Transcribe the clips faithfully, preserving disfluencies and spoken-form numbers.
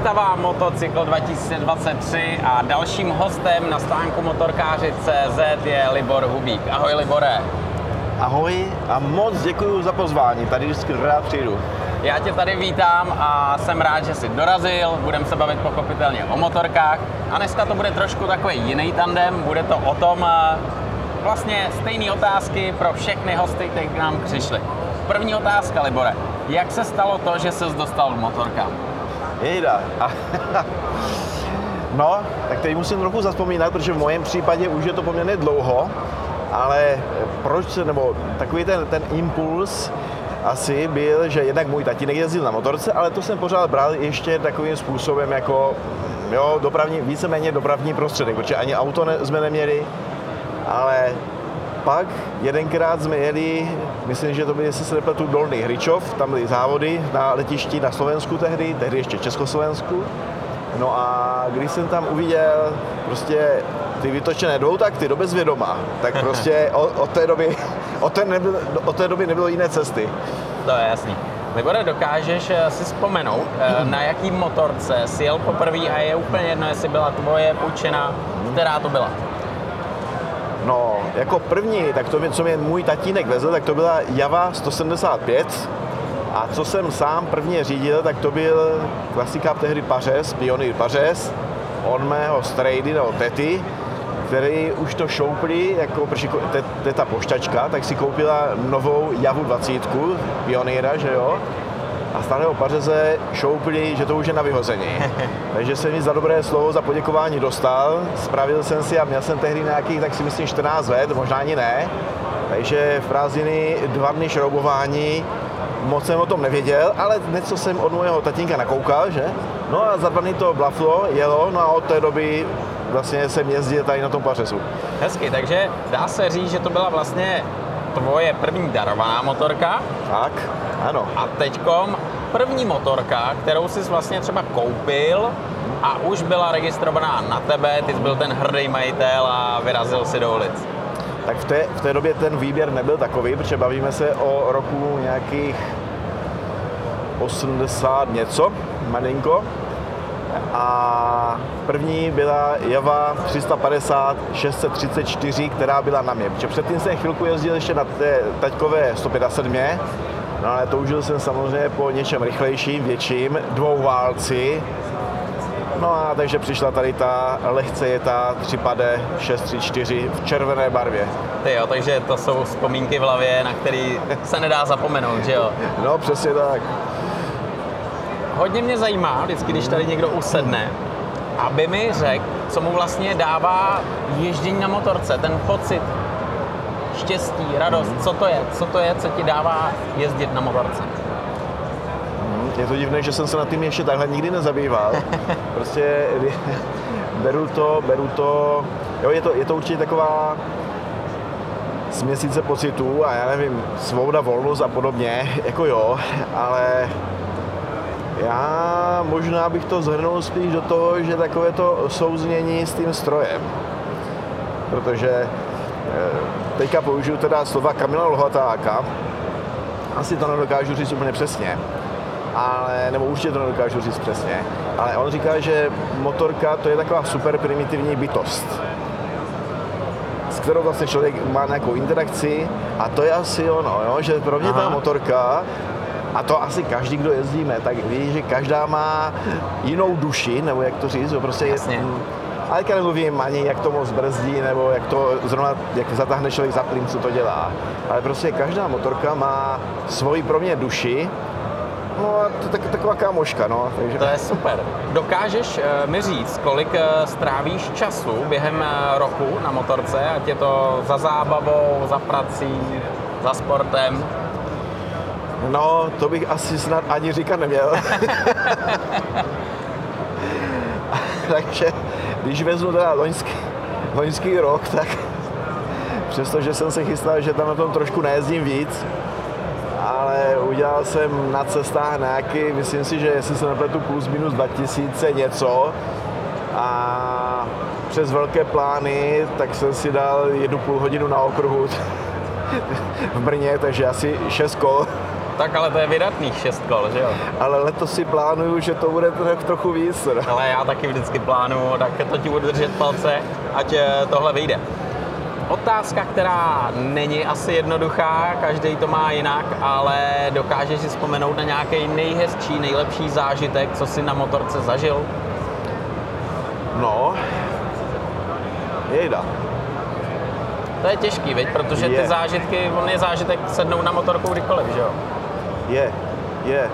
Výstava Motocykl dva tisíce dvacet tři a dalším hostem na stánku motorkáři tečka cé zet je Libor Hubík. Ahoj Libore. Ahoj a moc děkuji za pozvání, tady vždycky rád přijdu. Já tě tady vítám a jsem rád, že jsi dorazil, budeme se bavit pochopitelně o motorkách a dneska to bude trošku takový jiný tandem, bude to o tom vlastně stejné otázky pro všechny hosty, kteří k nám přišli. První otázka, Libore, jak se stalo to, že ses dostal k motorkám? Jejda. No, tak teď musím trochu zazpomínat, protože v mém případě už je to poměrně dlouho, ale proč, nebo takový ten, ten impuls asi byl, že jednak můj tatínek jezdil na motorce, ale to jsem pořád bral ještě takovým způsobem jako, jo, dopravní, víceméně dopravní prostředek, protože ani auto ne, jsme neměli, ale pak jedenkrát jsme jeli, myslím, že to byl, jestli se nepletu, Dolný Hričov, tam byly závody na letišti na Slovensku tehdy, tehdy ještě Československu. No a když jsem tam uviděl prostě ty vytočené dvoutakty do bezvědomá, tak prostě od té doby, od té, nebylo, od té doby nebylo jiné cesty. To je jasný. Libore, dokážeš si vzpomenout, na jaký motorce jsi jel poprvé a je úplně jedno, jestli byla tvoje, půjčená, která to byla? No, jako první, tak to, co mě můj tatínek vezl, tak to byla Jawa sto sedmdesát pět a co jsem sám prvně řídil, tak to byl klasika tehdy Pařez, Pionýr Pařez, on mého strejdy nebo tety, který už to šoupli, jako teta pošťačka, tak si koupila novou Jawu dvacet Pionýra, že jo, a starého Pařeze šoupli, že to už je na vyhození. Takže jsem mi za dobré slovo, za poděkování dostal, spravil jsem si a měl jsem tehdy nějakých, tak si myslím, čtrnáct let, možná ani ne. Takže v prázdniny dva dny šroubování, moc jsem o tom nevěděl, ale něco jsem od mého tatínka nakoukal, že? No a za dva dny to blaflo, jelo, no a od té doby vlastně jsem jezdil tady na tom Pařezu. Hezky, takže dá se říct, že to byla vlastně tvoje první darovaná motorka. Tak, ano. A teďkom první motorka, kterou jsi vlastně třeba koupil a už byla registrovaná na tebe, ty jsi byl ten hrdý majitel a vyrazil si do ulic. Tak v té, v té době ten výběr nebyl takový, protože bavíme se o roku nějakých osmdesát něco, malinko. A první byla Jawa tři padesát šest set třicet čtyři, která byla na mě. Protože předtím jsem chvilku jezdil ještě na té taťkové sto sedmdesát pět, no ale toužil jsem samozřejmě po něčem rychlejším, větším, dvouválci. No a takže přišla tady ta lehce jetá tři pade šest set třicet čtyři v červené barvě. Ty jo, takže to jsou vzpomínky v hlavě, na který se nedá zapomenout, že jo? No, přesně tak. Hodně mě zajímá, vždycky, když tady někdo usedne, aby mi řekl, co mu vlastně dává ježdění na motorce, ten pocit, štěstí, radost, co to je, co to je, co ti dává jezdit na motorce. Je to divné, že jsem se nad tím ještě takhle nikdy nezabýval. Prostě beru to, beru to, jo, je to, je to určitě taková směsice pocitů a já nevím, svoboda, volnost a podobně, jako jo, ale já možná bych to zhrnul spíš do toho, že takové to souznění s tím strojem, protože teďka použiju teda slova Kamila Lhotáka, asi to nedokážu říct úplně přesně, ale, nebo určitě to nedokážu říct přesně, ale on říká, že motorka to je taková super primitivní bytost, s kterou vlastně člověk má nějakou interakci a to je asi ono, jo? Že pro mě ta motorka, a to asi každý, kdo jezdíme, tak ví, že každá má jinou duši, nebo jak to říct, jo? Prostě jasně. Je, ale já nemluvím ani, jak to moc brzdí, nebo jak to zrovna, jak zatáhne člověk za plyn, co to dělá, ale prostě každá motorka má svoji pro mě duši. No a to tak, taková kámoška, no. Takže. To je super. Dokážeš mi říct, kolik strávíš času během roku na motorce, ať je to za zábavou, za prací, za sportem? No, to bych asi snad ani říkat neměl. Takže, když vezmu teda loňský, loňský rok, tak přestože jsem se chystal, že tam na tom trošku najezdím víc, ale udělal jsem na cestách nějaký, myslím si, že jestli se nepletu plus minus dva tisíce něco a přes velké plány, tak jsem si dal jednu půl hodinu na okruhu v Brně, takže asi šest kol. tak, ale to je vydatných šest kol, že jo? Ale letos si plánuju, že to bude trochu víc. Ale já taky vždycky plánuju, tak to ti budu držet palce, ať tohle vyjde. Otázka, která není asi jednoduchá, každý to má jinak, ale dokážeš si vzpomenout na nějaký nejhezčí, nejlepší zážitek, co jsi na motorce zažil? No, jejda. To je těžký, veď, protože ty je. zážitky, on je zážitek sednout na motorku kdykoliv, že jo? Je, je.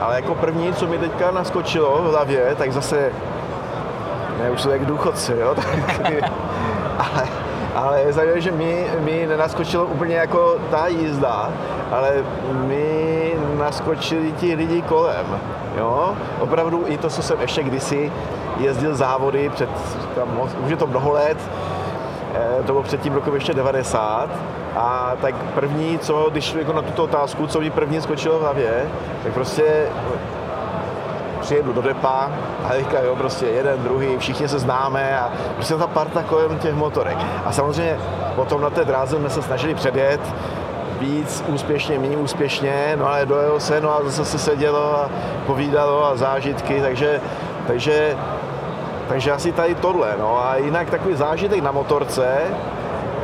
Ale jako první, co mi teďka naskočilo v hlavě, tak zase, ne, už jsou jak důchodci, jo? ale, ale je zajímavé, že mi, mi nenaskočilo úplně jako ta jízda, ale mi naskočili ti lidi kolem, jo? Opravdu i to, co jsem ještě kdysi jezdil závody před, tam, už je to mnoho let, to bylo před tím rokem ještě devadesát, a tak první, co, když jako na tuto otázku, co mi první skočilo v hlavě, tak prostě přijedu do depa a teďka, jo, prostě jeden, druhý, všichni se známe a prostě ta parta kolem těch motorek. A samozřejmě potom na té dráze jsme se snažili předjet, víc úspěšně, méně úspěšně, no ale dojelo se, no a zase se sedělo a povídalo a zážitky, takže, takže Takže asi tady tohle, no a jinak takový zážitek na motorce,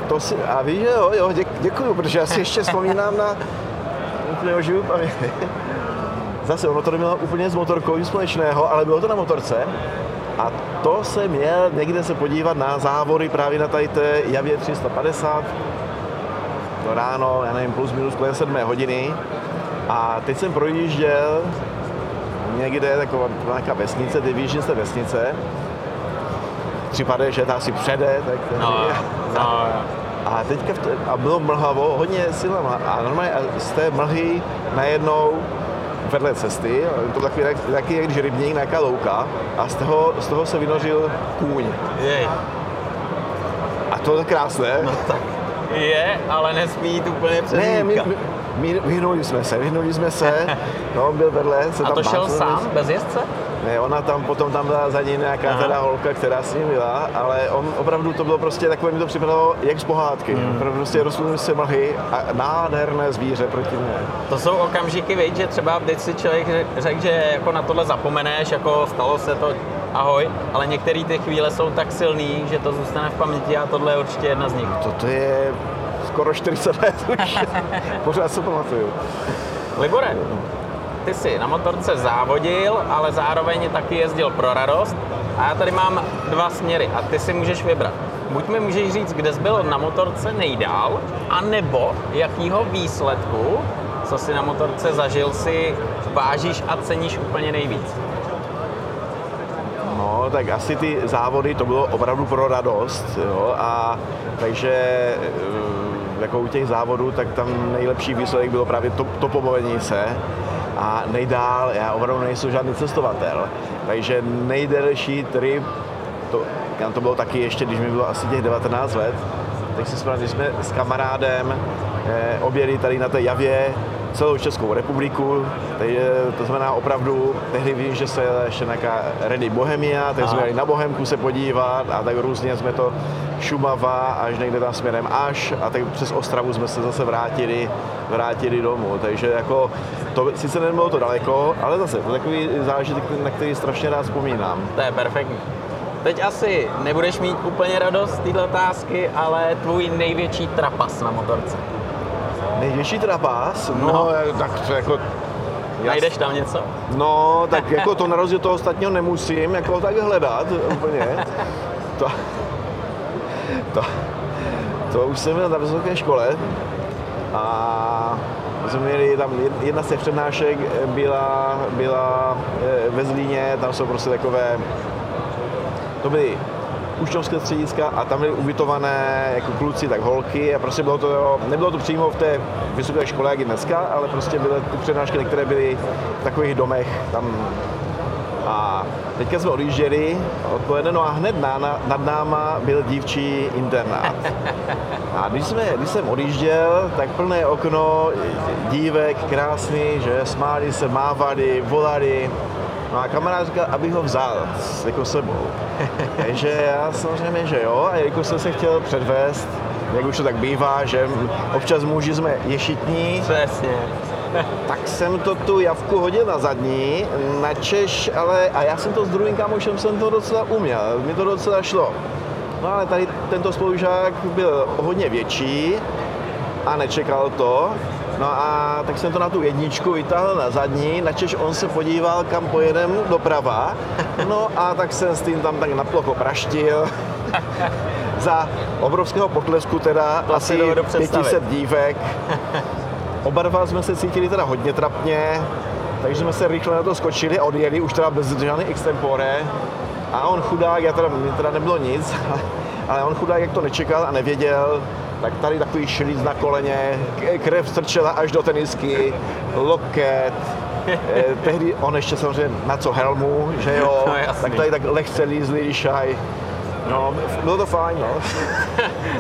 to si, a víš, jo, jo, dě, děkuju, protože asi ještě vzpomínám na úplně živou paměti. Zase ono to nemělo úplně z motorkovým společného, ale bylo to na motorce a to jsem jel někde se podívat na závody právě na tady té Javě tři sta padesát, to ráno, já nevím, plus minus kolem sedmé hodiny a teď jsem projížděl někde taková nějaká vesnice, ty výjíždí z té vesnice, v případě, že ta si přede, tak to no, no. A teďka to, a bylo mlhavo, hodně silná mlha, a normálně z té mlhy najednou vedle cesty, to takový taky jak když rybník, nějaká louka, a z toho, z toho se vynořil kůň. Jej. A to je krásné. No tak je, ale nesmí jít úplně před rybníka. My vyhnuli jsme se, vyhnuli jsme se, no, byl vedle, se tam. A to šel sám, se... bez jezdce? Ne, ona tam, potom tam byla za ní nějaká teda holka, která s ním byla, ale on opravdu to bylo prostě takové, mi to připadalo jak z pohádky. Hmm. Prostě rozsunuly se mlhy a nádherné zvíře proti mně. To jsou okamžiky, víš, že třeba vždyť si člověk řekl, že jako na tohle zapomeneš, jako stalo se to, ahoj, ale některé ty chvíle jsou tak silný, že to zůstane v paměti a tohle je určitě jedna z nich. Toto je... skoro čtyřicet let už, pořád se pamatuju. Libore, ty jsi na motorce závodil, ale zároveň taky jezdil pro radost a já tady mám dva směry a ty si můžeš vybrat. Buď mi můžeš říct, kde jsi byl na motorce nejdál, anebo jakýho výsledku, co jsi na motorce zažil, si vážíš a ceníš úplně nejvíc. No, tak asi ty závody, to bylo opravdu pro radost, jo, a takže jako u těch závodů, tak tam nejlepší výsledek bylo právě to, to pobavení se a nejdál, já opravdu nejsem žádný cestovatel, takže nejdelší trip, to, to bylo taky ještě, když mi bylo asi těch devatenáct let, tak si vzpomínám, že jsme s kamarádem eh, objeli tady na té Javě celou Českou republiku, takže to znamená opravdu, tehdy vím, že se jela ještě nějaká Ready Bohemia, takže jsme jeli na Bohemku se podívat a tak různě jsme to Šumava až někde tam směrem až a tak přes Ostravu jsme se zase vrátili, vrátili domů, takže jako to sice nebylo to daleko, ale zase to takový zážitek, na který strašně rád vzpomínám. To je perfektní. Teď asi nebudeš mít úplně radost z této otázky, ale tvůj největší trapas na motorce. Největší trapas? No, no. tak to jako... Najdeš tam něco? No, tak jako to na rozdíl toho ostatního nemusím jako tak hledat úplně. To, to, to už jsem měl na vysoké škole a jsme měli tam jedna z těch přednášek byla, byla ve Zlíně, tam jsou prostě takové, to byly učňovské střediska a tam byly ubytované jako kluci, tak holky a prostě bylo to, nebylo to přímo v té vysoké škole, jak i dneska, ale prostě byly ty přednášky, některé byly v takových domech tam. A teďka jsme odjížděli odpoledne, no a hned na, nad náma byl dívčí internát. A když, jsme, když jsem odjížděl, tak plné okno dívek, krásný, že smáli se, mávali, volali. No a kamarád říkal, abych ho vzal jako sebou. Takže já samozřejmě, že jo, a jako jsem se chtěl předvést, jak už to tak bývá, že občas muži jsme ješitní. Přesně. Tak jsem to tu javku hodil na zadní, na Češ, ale a já jsem to s druhým kámošem jsem to docela uměl, mi to docela šlo. No ale tady tento spolužák byl hodně větší a nečekal to. No a tak jsem to na tu jedničku vytáhl na zadní, načež on se podíval, kam pojedem doprava. No a tak jsem s tím tam tak naplocho praštil. Za obrovského potlesku teda to asi pět set dívek. Oba dva jsme se cítili teda hodně trapně, takže jsme se rychle na to skočili, odjeli už teda bez žádné extempore. A on chudák, já teda, mě teda nebylo nic, ale on chudák, jak to nečekal a nevěděl, tak tady takový šlíc na koleně, krev strčela až do tenisky, loket, eh, tehdy on ještě samozřejmě na co helmu, že jo, no, tak tady tak lehce lízlý šaj. No, bylo to fajn, no.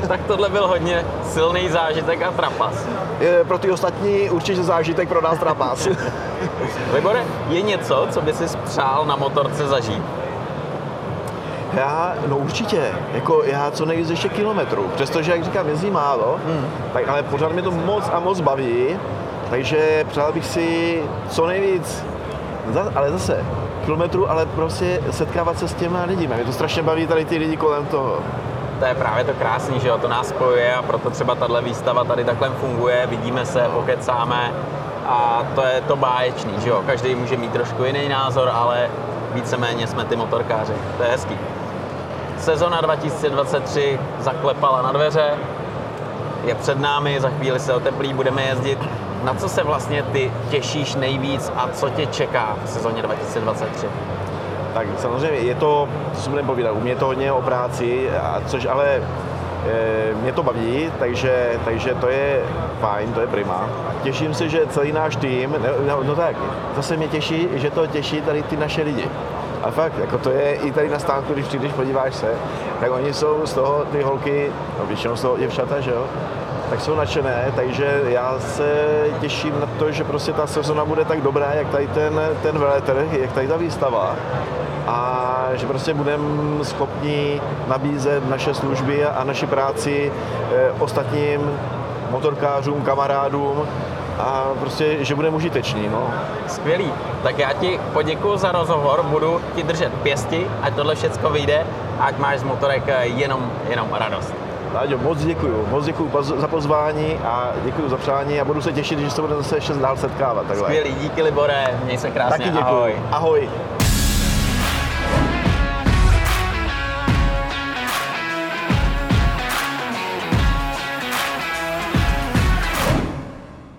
Tak tohle byl hodně silný zážitek a trapas. Je, pro ty ostatní určitě zážitek, pro nás trapas. Libore, je něco, co by si přál na motorce zažít? Já, no určitě, jako já co nejvíc ještě kilometrů, přestože, jak říkám, jezdí málo, mm. tak, ale pořád mě to moc a moc baví, takže přál bych si co nejvíc, ale zase kilometrů, ale prostě setkávat se s těma lidmi, mě to strašně baví tady ty lidi kolem toho. To je právě to krásný, že jo, to nás spojuje a proto třeba tahle výstava tady takhle funguje, vidíme se, pokecáme a to je to báječný, že jo, každý může mít trošku jiný názor, ale víceméně jsme ty motorkáři, to je hezký. Sezona dva tisíce dvacet tři zaklepala na dveře, je před námi, za chvíli se oteplí, budeme jezdit. Na co se vlastně ty těšíš nejvíc a co tě čeká v sezóně dva tisíce dvacet tři? Tak samozřejmě je to, co si budeme povídat, u mě je to hodně o práci, a což ale e, mě to baví, takže, takže to je fajn, to je prima. Těším se, že celý náš tým, no, no tak, zase mě těší, že to těší tady ty naše lidi. A fakt, jako to je i tady na stánku, když přijdeš, podíváš se, tak oni jsou z toho, ty holky, no většinou z toho děvčata, že jo, tak jsou nadšené, takže já se těším na to, že prostě ta sezona bude tak dobrá, jak tady ten, ten veletrh, jak tady ta výstava. A že prostě budeme schopni nabízet naše služby a naši práci eh, ostatním motorkářům, kamarádům a prostě, že budeme užiteční, no. Skvělý. Tak já ti poděkuju za rozhovor, budu ti držet pěsti, ať tohle všecko vyjde, ať máš z motorek jenom, jenom radost. Láďo, moc děkuju, moc děkuju za pozvání a děkuju za přání a budu se těšit, že se budeme zase ještě dál setkávat. Takhle. Skvělý, díky Libore, měj se krásně, ahoj. Ahoj.